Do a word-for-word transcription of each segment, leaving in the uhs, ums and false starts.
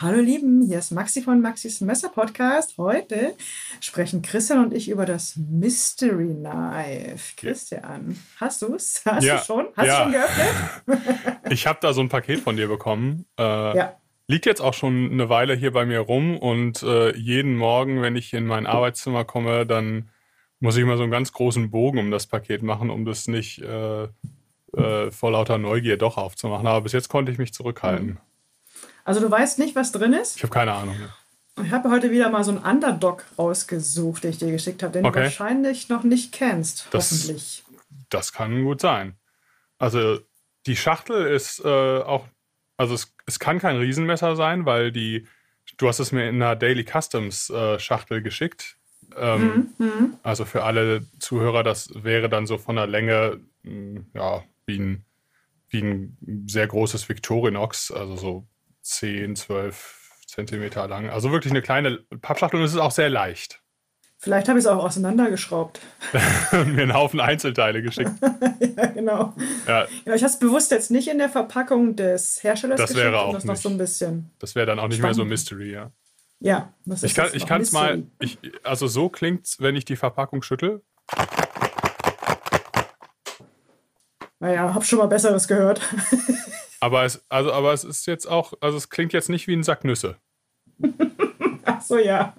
Hallo Lieben, hier ist Maxi von Maxis Messer Podcast. Heute sprechen Christian und ich über das Mystery Knife. Christian, hast du es? Hast ja. du schon? Hast ja. du schon geöffnet? Ich habe da so ein Paket von dir bekommen. Äh, ja. Liegt jetzt auch schon eine Weile hier bei mir rum und äh, jeden Morgen, wenn ich in mein Arbeitszimmer komme, dann muss ich mal so einen ganz großen Bogen um das Paket machen, um das nicht äh, äh, vor lauter Neugier doch aufzumachen. Aber bis jetzt konnte ich mich zurückhalten. Mhm. Also du weißt nicht, was drin ist? Ich habe keine Ahnung. Ich habe heute wieder mal so einen Underdog rausgesucht, den ich dir geschickt habe, den okay. du wahrscheinlich noch nicht kennst, das, hoffentlich. Das kann gut sein. Also die Schachtel ist äh, auch, also es, es kann kein Riesenmesser sein, weil die, du hast es mir in einer Daily Customs äh, Schachtel geschickt. Ähm, mhm. Also für alle Zuhörer, das wäre dann so von der Länge, mh, ja, wie ein, wie ein sehr großes Victorinox, also so zehn, zwölf Zentimeter lang. Also wirklich eine kleine Pappschachtel und es ist auch sehr leicht. Vielleicht habe ich es auch auseinandergeschraubt. Und mir einen Haufen Einzelteile geschickt. Ja, genau. Ja. Ja, ich habe es bewusst jetzt nicht in der Verpackung des Herstellers das geschickt. Wäre auch das nicht. Noch so ein bisschen. Das wäre dann auch nicht spannend. Mehr so Mystery, ja. Ja, das ist ich kann es mal, ich, also so klingt es, wenn ich die Verpackung schüttel. Naja, habe schon mal Besseres gehört. Aber es, also, aber es ist jetzt auch, also es klingt jetzt nicht wie ein Sack Nüsse. Ach so, ja.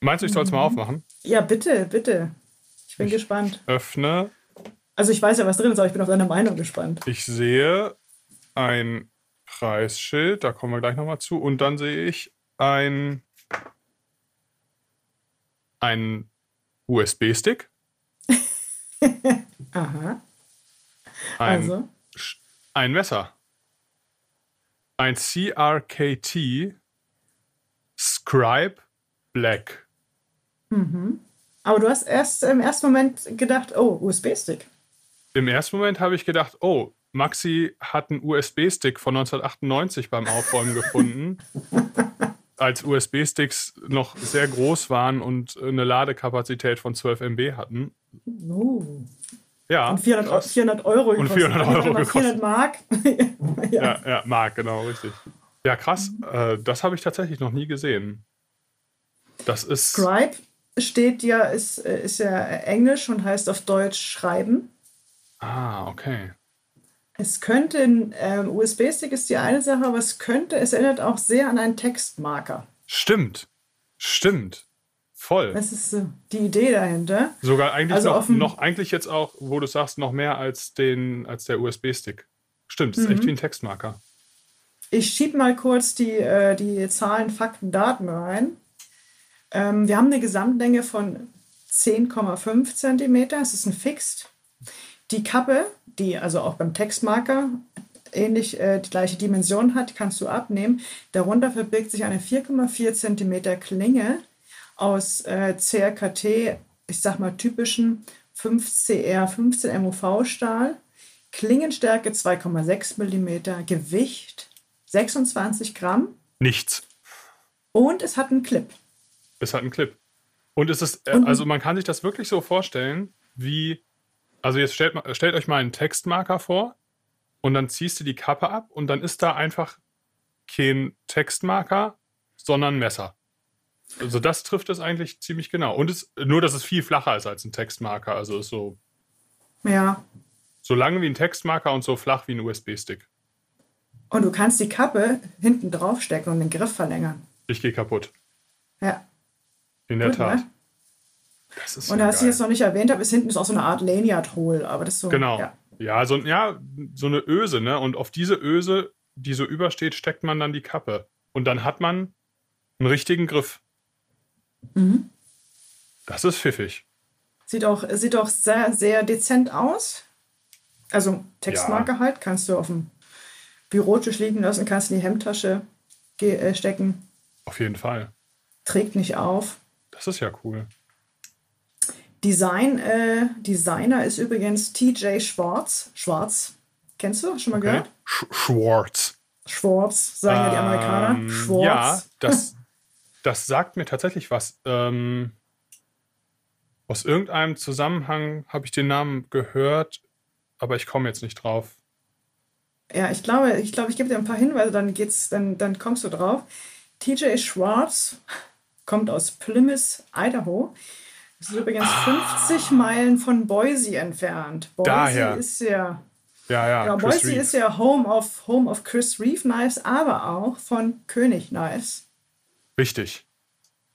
Meinst du, ich soll es mal aufmachen? Ja, bitte, bitte. Ich bin ich gespannt. Öffne. Also ich weiß ja, was drin ist, aber ich bin auf deine Meinung gespannt. Ich sehe ein Preisschild, da kommen wir gleich nochmal zu. Und dann sehe ich ein, ein U S B-Stick. Aha. Ein, also. Ein Messer. Ein C R K T Scribe Black. Mhm. Aber du hast erst im ersten Moment gedacht, oh, U S B-Stick. Im ersten Moment habe ich gedacht, oh, Maxi hat einen U S B-Stick von neunzehnhundertachtundneunzig beim Aufräumen gefunden, als U S B-Sticks noch sehr groß waren und eine Ladekapazität von zwölf Megabyte hatten. Oh. Ja, und vierhundert Euro gekostet. Und vierhundert Euro gekostet. vierhundert Mark. Ja. Ja, ja, Mark, genau, richtig. Ja, krass. Mhm. Äh, das habe ich tatsächlich noch nie gesehen. Das ist... Scribe steht ja, ist, ist ja Englisch und heißt auf Deutsch schreiben. Ah, okay. Es könnte, ähm, U S B-Stick ist die eine Sache, aber es könnte, es erinnert auch sehr an einen Textmarker. Stimmt, stimmt. Voll. Das ist so die Idee dahinter. Sogar eigentlich also noch, noch eigentlich jetzt auch, wo du sagst, noch mehr als, den, als der U S B-Stick. Stimmt, das mhm. ist echt wie ein Textmarker. Ich schiebe mal kurz die, äh, die Zahlen, Fakten, Daten rein. Ähm, wir haben eine Gesamtlänge von zehn Komma fünf Zentimeter. Das ist ein Fixed. Die Kappe, die also auch beim Textmarker ähnlich äh, die gleiche Dimension hat, kannst du abnehmen. Darunter verbirgt sich eine vier Komma vier Zentimeter Klinge aus äh, C R K T, ich sag mal typischen fünf C R fünfzehn M O V Stahl, Klingenstärke zwei Komma sechs Millimeter, Gewicht sechsundzwanzig Gramm. Nichts. Und es hat einen Clip. Es hat einen Clip. Und es ist, äh, also man kann sich das wirklich so vorstellen, wie, also jetzt stellt, stellt euch mal einen Textmarker vor und dann ziehst du die Kappe ab und dann ist da einfach kein Textmarker, sondern ein Messer. Also das trifft es eigentlich ziemlich genau. Und es, nur, dass es viel flacher ist als ein Textmarker. Also ist so... Ja. So lang wie ein Textmarker und so flach wie ein U S B-Stick. Und du kannst die Kappe hinten draufstecken und den Griff verlängern. Ich gehe kaputt. Ja. In der Gut, Tat. Ne? Das ist und so was geil. Ich jetzt noch nicht erwähnt habe, ist hinten ist auch so eine Art Lanyard-Hole. Aber das ist so... Genau. Ja, ja, so, ja, so eine Öse, ne? Und auf diese Öse, die so übersteht, steckt man dann die Kappe. Und dann hat man einen richtigen Griff. Mhm. Das ist pfiffig. Sieht auch, sieht auch sehr, sehr dezent aus. Also Textmarker ja. halt, kannst du auf dem Bürotisch liegen lassen, kannst in die Hemdtasche ge- äh, stecken. Auf jeden Fall. Trägt nicht auf. Das ist ja cool. Design, äh, Designer ist übrigens T J Schwarz. Schwarz, kennst du? Schon mal okay. gehört? Sch- Schwarz. Schwarz, sagen ähm, ja die Amerikaner. Schwarz. Ja, das... Das sagt mir tatsächlich was. Ähm, aus irgendeinem Zusammenhang habe ich den Namen gehört, aber ich komme jetzt nicht drauf. ja, ich glaube, ich glaube, ich gebe dir ein paar Hinweise, dann geht's, dann, dann kommst du drauf. T J Schwarz kommt aus Plymouth, Idaho. Das ist übrigens ah. fünfzig Meilen von Boise entfernt. Boise Daher. ist ja, ja, ja, ja Boise Reeve. ist ja Home of, Home of Chris Reeve Knives, aber auch von König Knives. Richtig.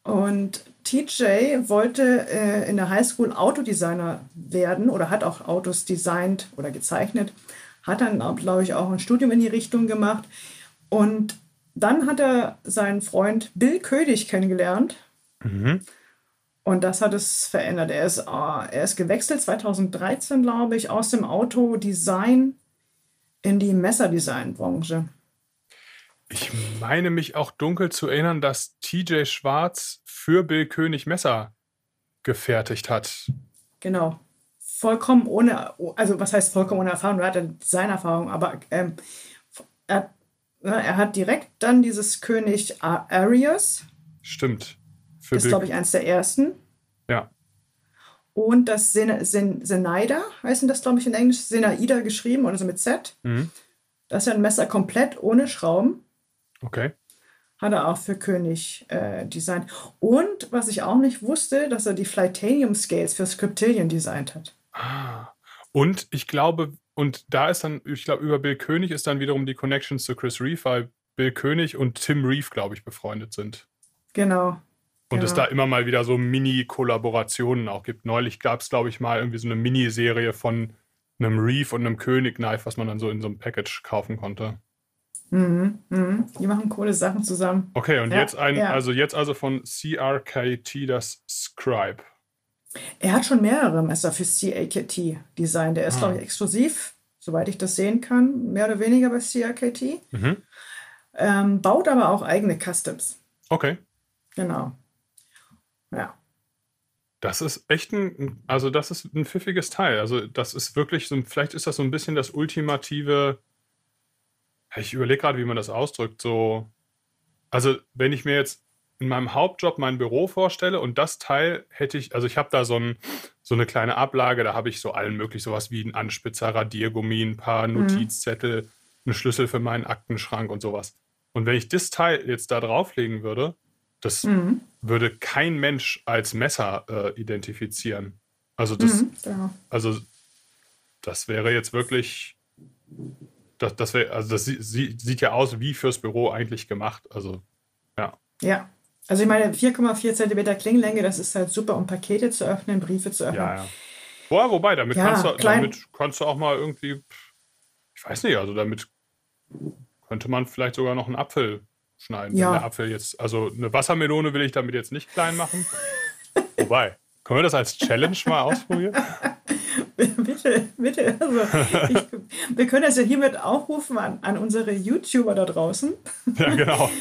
Und T J wollte äh, in der Highschool Autodesigner werden oder hat auch Autos designt oder gezeichnet. Hat dann, glaube ich, auch ein Studium in die Richtung gemacht. Und dann hat er seinen Freund Bill König kennengelernt. Mhm. Und das hat es verändert. Er ist, er ist gewechselt zweitausenddreizehn, glaube ich, aus dem Autodesign in die Messerdesign-Branche. Ich meine mich auch dunkel zu erinnern, dass T J Schwarz für Bill König Messer gefertigt hat. Genau. Vollkommen ohne, also was heißt vollkommen ohne Erfahrung? Er hat eine Designerfahrung, aber ähm, er, er hat direkt dann dieses König Aries. Stimmt. Für das ist, glaube ich, eins der ersten. Ja. Und das Sen- Sen- Senaida, heißen das, glaube ich, in Englisch, Senaida geschrieben, also mit Z. Mhm. Das ist ja ein Messer komplett ohne Schrauben. Okay. Hat er auch für König äh, designt. Und was ich auch nicht wusste, dass er die Flytanium Scales für Skryptillium designt hat. Ah. Und ich glaube, und da ist dann, ich glaube, über Bill König ist dann wiederum die Connections zu Chris Reeve, weil Bill König und Tim Reeve, glaube ich, befreundet sind. Genau. Und genau. es da immer mal wieder so Mini-Kollaborationen auch gibt. Neulich gab es, glaube ich, mal irgendwie so eine Miniserie von einem Reeve und einem König-Knife, was man dann so in so einem Package kaufen konnte. Mhm, mhm. Die machen coole Sachen zusammen. Okay, und ja, jetzt ein, ja. also jetzt also von C R K T das Scribe. Er hat schon mehrere Messer für C R K T designt. Der ist, ah. glaube ich, exklusiv, soweit ich das sehen kann, mehr oder weniger bei C R K T. Mhm. Ähm, baut aber auch eigene Customs. Okay. Genau. Ja. Das ist echt ein, also das ist ein pfiffiges Teil. Also das ist wirklich so, vielleicht ist das so ein bisschen das ultimative. Ich überlege gerade, wie man das ausdrückt. So, also wenn ich mir jetzt in meinem Hauptjob mein Büro vorstelle und das Teil hätte ich, also ich habe da so, ein, so eine kleine Ablage, da habe ich so allen möglich, sowas wie einen Anspitzer, Radiergummi, ein paar Notizzettel, mhm. einen Schlüssel für meinen Aktenschrank und sowas. Und wenn ich das Teil jetzt da drauflegen würde, das mhm. würde kein Mensch als Messer äh, identifizieren. Also das, mhm, ja. also das wäre jetzt wirklich... Das, das, wär, also das sieht, sieht ja aus wie fürs Büro eigentlich gemacht. Also, ja. Ja, also ich meine, vier Komma vier Zentimeter Klingenlänge, das ist halt super, um Pakete zu öffnen, Briefe zu öffnen. Ja, ja. Boah, wobei, damit, ja, kannst du, damit kannst du auch mal irgendwie, ich weiß nicht, also damit könnte man vielleicht sogar noch einen Apfel schneiden. Ja. Wenn der Apfel jetzt, also eine Wassermelone will ich damit jetzt nicht klein machen. Wobei, können wir das als Challenge mal ausprobieren? Bitte, bitte. Also ich, wir können das ja hiermit aufrufen an, an unsere YouTuber da draußen. Ja, genau.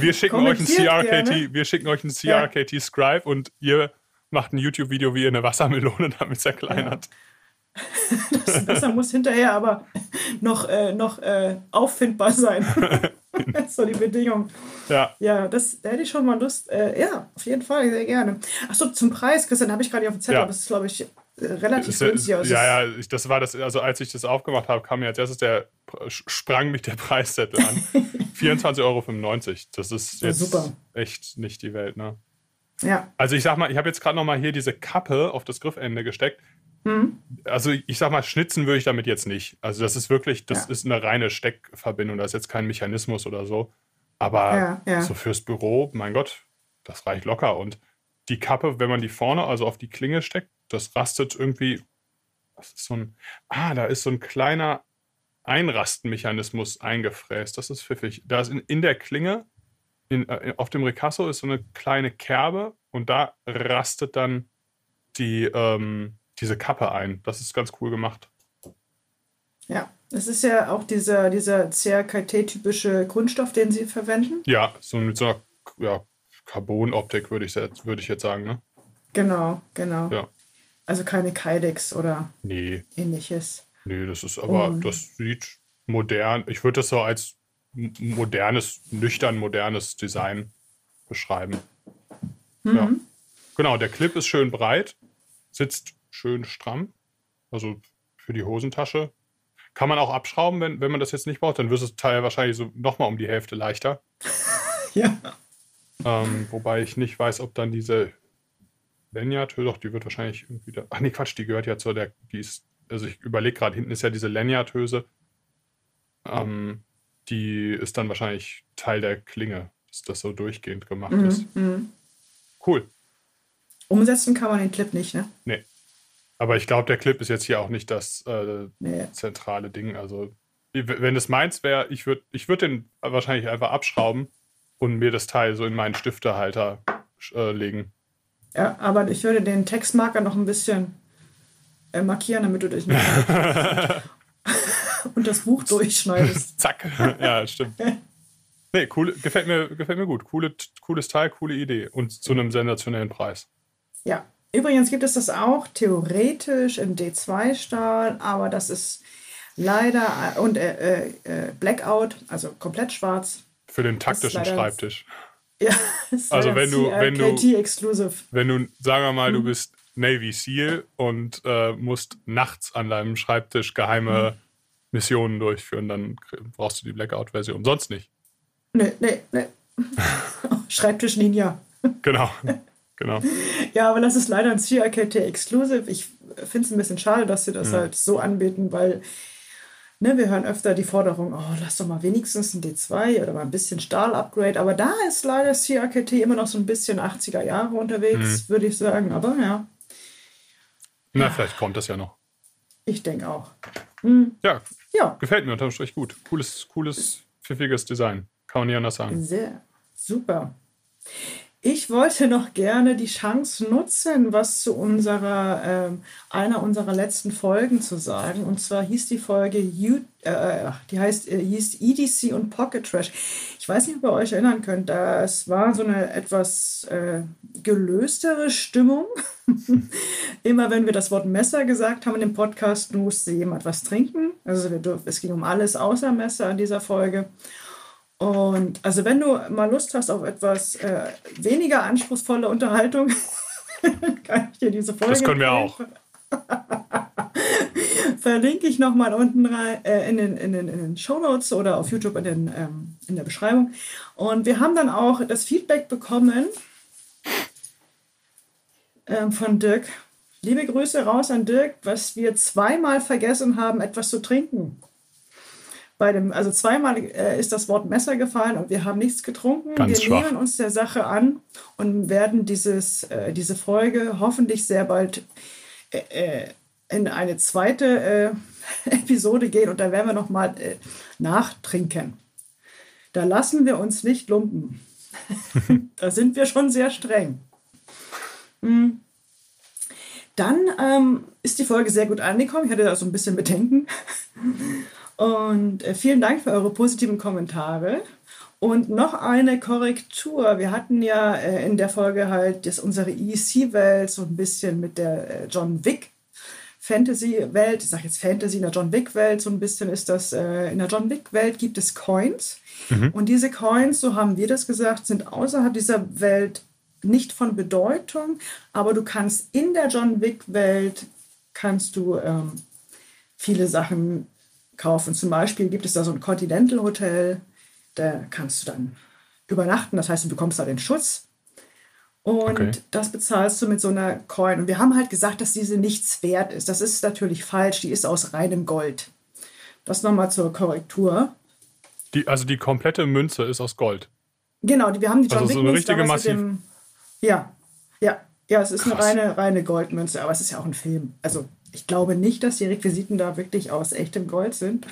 Wir schicken euch ein C R K T, wir schicken euch ein C R K T Scribe und ihr macht ein YouTube-Video, wie ihr eine Wassermelone damit zerkleinert. Ja. Das Messer muss hinterher aber noch, äh, noch äh, auffindbar sein. Das ist so die Bedingung. Ja, ja, das, da hätte ich schon mal Lust. Äh, ja, auf jeden Fall, sehr gerne. Achso, zum Preis, Christian, habe ich gerade auf dem Zettel, ja. aber das ist, glaube ich, relativ günstig aus. Ja, ja, das war das, also als ich das aufgemacht habe, kam mir als erstes der, sprang mich der Preiszettel an. vierundzwanzig Euro fünfundneunzig. Das ist jetzt ja, super. Echt nicht die Welt, ne? Ja. Also ich sag mal, ich habe jetzt gerade nochmal hier diese Kappe auf das Griffende gesteckt. Mhm. Also ich sag mal, schnitzen würde ich damit jetzt nicht. Also das ist wirklich, das ja. ist eine reine Steckverbindung, da ist jetzt kein Mechanismus oder so. Aber ja, ja. so fürs Büro, mein Gott, das reicht locker. Und die Kappe, wenn man die vorne, also auf die Klinge steckt, das rastet irgendwie, das ist so ein, ah, da ist so ein kleiner Einrastenmechanismus eingefräst. Das ist pfiffig. Da ist in, in der Klinge, in, äh, auf dem Ricasso ist so eine kleine Kerbe und da rastet dann die, ähm, diese Kappe ein. Das ist ganz cool gemacht. Ja, das ist ja auch dieser, dieser C R K T-typische Kunststoff, den sie verwenden. Ja, so mit so einer ja, Carbon-Optik würde ich, würd ich jetzt sagen, ne? Genau, genau. Ja. Also keine Kydex oder nee. ähnliches. Nee, das ist aber, um. das sieht modern, ich würde das so als modernes, nüchtern modernes Design beschreiben. Mhm. Ja. Genau, der Clip ist schön breit, sitzt schön stramm, also für die Hosentasche. Kann man auch abschrauben, wenn, wenn man das jetzt nicht braucht, dann wird das Teil wahrscheinlich so nochmal um die Hälfte leichter. Ja. Ähm, wobei ich nicht weiß, ob dann diese Lanyard, doch, die wird wahrscheinlich irgendwie da, ach nee, Quatsch, die gehört ja zu der, die ist, also ich überlege gerade, hinten ist ja diese Lanyard-Hülse, ähm, die ist dann wahrscheinlich Teil der Klinge, dass das so durchgehend gemacht mhm, ist. Mhm. Cool. Umsetzen kann man den Clip nicht, ne? Nee. Aber ich glaube, der Clip ist jetzt hier auch nicht das äh, nee. zentrale Ding. Also, wenn es meins wäre, ich würde ich würd den wahrscheinlich einfach abschrauben und mir das Teil so in meinen Stiftehalter äh, legen. Ja, aber ich würde den Textmarker noch ein bisschen äh, markieren, damit du dich nicht und das Buch durchschneidest. Zack. Ja, stimmt. Nee, cool, gefällt mir, gefällt mir gut. Coole, cooles Teil, coole Idee. Und zu einem sensationellen Preis. Ja. Übrigens gibt es das auch theoretisch im D zwei Stahl, aber das ist leider und äh, äh, Blackout, also komplett schwarz. Für den taktischen Schreibtisch. Ja, ist also wenn du, wenn du, wenn du, sagen wir mal, mhm. du bist Navy SEAL und äh, musst nachts an deinem Schreibtisch geheime mhm. Missionen durchführen, dann brauchst du die Blackout-Version. Sonst nicht. Nee, nee, nee. Schreibtisch Ninja. Genau, genau. Ja, aber das ist leider ein C R K T Exclusive. Ich finde es ein bisschen schade, dass sie das mhm. halt so anbieten, weil ne, wir hören öfter die Forderung, oh, lass doch mal wenigstens ein D zwei oder mal ein bisschen Stahl-Upgrade. Aber da ist leider C R K T immer noch so ein bisschen achtziger Jahre unterwegs, mhm. würde ich sagen. Aber ja. Na, ja. vielleicht kommt das ja noch. Ich denke auch. Mhm. Ja, ja, gefällt mir unterm Strich gut. Cooles, cooles, pfiffiges Design. Kann man nicht anders sagen. Sehr, super. Ich wollte noch gerne die Chance nutzen, was zu unserer, äh, einer unserer letzten Folgen zu sagen. Und zwar hieß die Folge, U, äh, die heißt, äh, hieß E D C und Pocket Trash. Ich weiß nicht, ob ihr euch erinnern könnt, das war so eine etwas äh, gelöstere Stimmung. Immer wenn wir das Wort Messer gesagt haben in dem Podcast, musste jemand was trinken. Also wir durften, es ging um alles außer Messer in dieser Folge. Und also wenn du mal Lust hast auf etwas äh, weniger anspruchsvolle Unterhaltung, kann ich dir diese Folge Das können wir auch. Verlinke ich nochmal unten rein, äh, in den, in den, in den Shownotes oder auf YouTube in, den, ähm, in der Beschreibung. Und wir haben dann auch das Feedback bekommen ähm, von Dirk. Liebe Grüße raus an Dirk, was wir zweimal vergessen haben, etwas zu trinken. Bei dem, also zweimal äh, ist das Wort Messer gefallen und wir haben nichts getrunken. Ganz wir schwach. Nehmen uns der Sache an und werden dieses, äh, diese Folge hoffentlich sehr bald äh, in eine zweite äh, Episode gehen und da werden wir nochmal äh, nachtrinken. Da lassen wir uns nicht lumpen. Da sind wir schon sehr streng. Mhm. Dann ähm, ist die Folge sehr gut angekommen. Ich hatte da so ein bisschen Bedenken. Und vielen Dank für eure positiven Kommentare. Und noch eine Korrektur. Wir hatten ja in der Folge halt das, unsere E C-Welt so ein bisschen mit der John Wick-Fantasy-Welt. Ich sage jetzt Fantasy, in der John Wick-Welt so ein bisschen ist das, in der John Wick-Welt gibt es Coins. Mhm. Und diese Coins, so haben wir das gesagt, sind außerhalb dieser Welt nicht von Bedeutung. Aber du kannst in der John Wick-Welt, kannst du ähm, viele Sachen kaufen. Zum Beispiel gibt es da so ein Continental Hotel, da kannst du dann übernachten, das heißt, du bekommst da den Schutz und okay. das bezahlst du mit so einer Coin. Und wir haben halt gesagt, dass diese nichts wert ist. Das ist natürlich falsch, die ist aus reinem Gold. Das nochmal zur Korrektur. Die, also die komplette Münze ist aus Gold? Genau, die, wir haben die John Wick also so eine richtige Massiv. Dem, ja, ja, ja, es ist Krass. Eine reine, reine Goldmünze, aber es ist ja auch ein Film, also ich glaube nicht, dass die Requisiten da wirklich aus echtem Gold sind.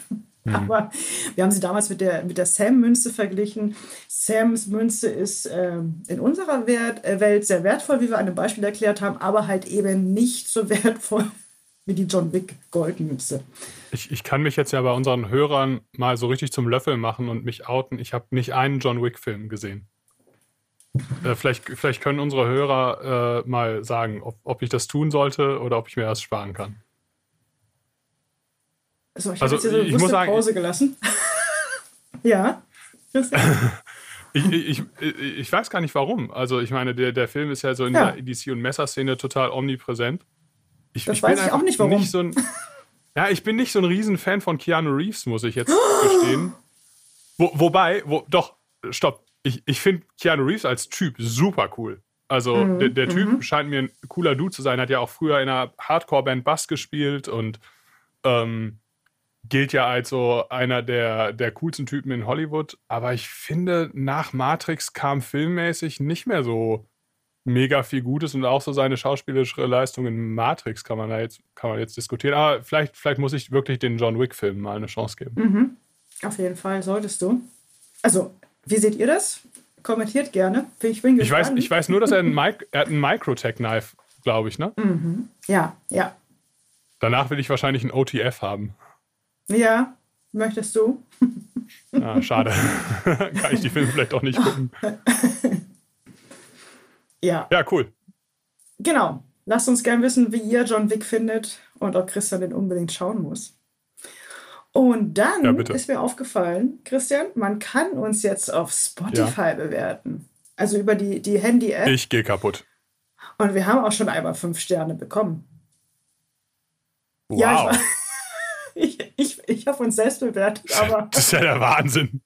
Mhm. Aber wir haben sie damals mit der, mit der Sam-Münze verglichen. Sams Münze ist ähm, in unserer Wert, äh, Welt sehr wertvoll, wie wir an dem Beispiel erklärt haben, aber halt eben nicht so wertvoll wie die John Wick-Goldmünze. Ich, ich kann mich jetzt ja bei unseren Hörern mal so richtig zum Löffel machen und mich outen. Ich habe nicht einen John Wick-Film gesehen. Vielleicht, vielleicht können unsere Hörer äh, mal sagen, ob, ob ich das tun sollte oder ob ich mir das sparen kann. Also ich habe also, jetzt hier so eine bewusste Pause gelassen. Ja. ich, ich, ich, ich weiß gar nicht, warum. Also ich meine, der, der Film ist ja so in ja. der E D C- und Messerszene total omnipräsent. Ich, das ich weiß bin ich auch nicht, warum. Nicht so ein, Ja, ich bin nicht so ein Riesenfan von Keanu Reeves, muss ich jetzt gestehen. Wo, wobei, wo, doch, stopp. Ich, ich finde Keanu Reeves als Typ super cool. Also mhm. der, der Typ mhm. scheint mir ein cooler Dude zu sein. Hat ja auch früher in einer Hardcore-Band Bass gespielt und ähm, gilt ja als so einer der, der coolsten Typen in Hollywood. Aber ich finde, nach Matrix kam filmmäßig nicht mehr so mega viel Gutes, und auch so seine schauspielerische Leistung in Matrix kann man da jetzt, kann man jetzt diskutieren. Aber vielleicht, vielleicht muss ich wirklich den John Wick-Film mal eine Chance geben. Mhm. Auf jeden Fall solltest du. Also, wie seht ihr das? Kommentiert gerne. Ich bin gespannt. Ich weiß, ich weiß nur, dass er einen Mic- er hat einen Microtech-Knife, glaube ich, ne? Mhm. Ja, ja. Danach will ich wahrscheinlich einen O T F haben. Ja, möchtest du? Ah, schade. Kann ich die Filme vielleicht auch nicht gucken. Ja. Ja, cool. Genau. Lasst uns gerne wissen, wie ihr John Wick findet und ob Christian den unbedingt schauen muss. Und dann ja, ist mir aufgefallen, Christian, man kann uns jetzt auf Spotify ja. bewerten. Also über die, die Handy-App. Ich gehe kaputt. Und wir haben auch schon einmal fünf Sterne bekommen. Wow. Ja, ich ich, ich, ich habe uns selbst bewertet. Aber das ist ja der Wahnsinn.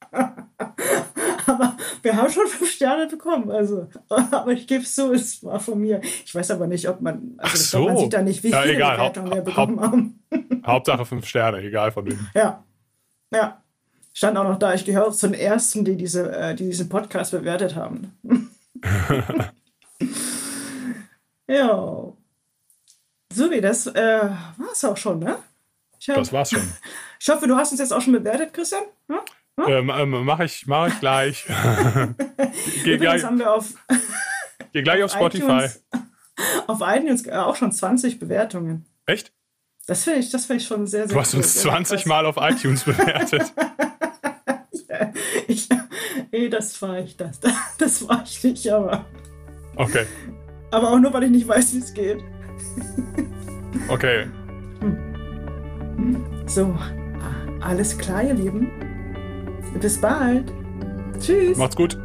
Aber wir haben schon fünf Sterne bekommen. Also. Aber ich gebe es zu, es war von mir. Ich weiß aber nicht, ob man... Also Ach so. Glaube, man sieht da nicht, wie ja, viele egal. Bewertungen wir bekommen Haupt, haben. Hauptsache fünf Sterne, egal von wem. Ja, ja. Stand auch noch da, ich gehöre zu den Ersten, die, diese, äh, die diesen Podcast bewertet haben. Ja. So wie das äh, war es auch schon, ne? Hab, das war's schon. Ich hoffe, du hast uns jetzt auch schon bewertet, Christian. Hm? Hm? Ähm, ähm, mach ich, mach ich gleich. Geh gleich haben wir auf, geh gleich auf, auf Spotify. iTunes, auf iTunes auch schon zwanzig Bewertungen. Echt? Das finde ich, das find ich schon sehr, sehr gut. Du hast cool, uns zwanzig Mal auf iTunes bewertet. ja, ich, nee, das war ich, das, das, das war ich nicht, aber... Okay. Aber auch nur, weil ich nicht weiß, wie es geht. Okay. Hm. So, alles klar, ihr Lieben. Bis bald. Tschüss. Macht's gut.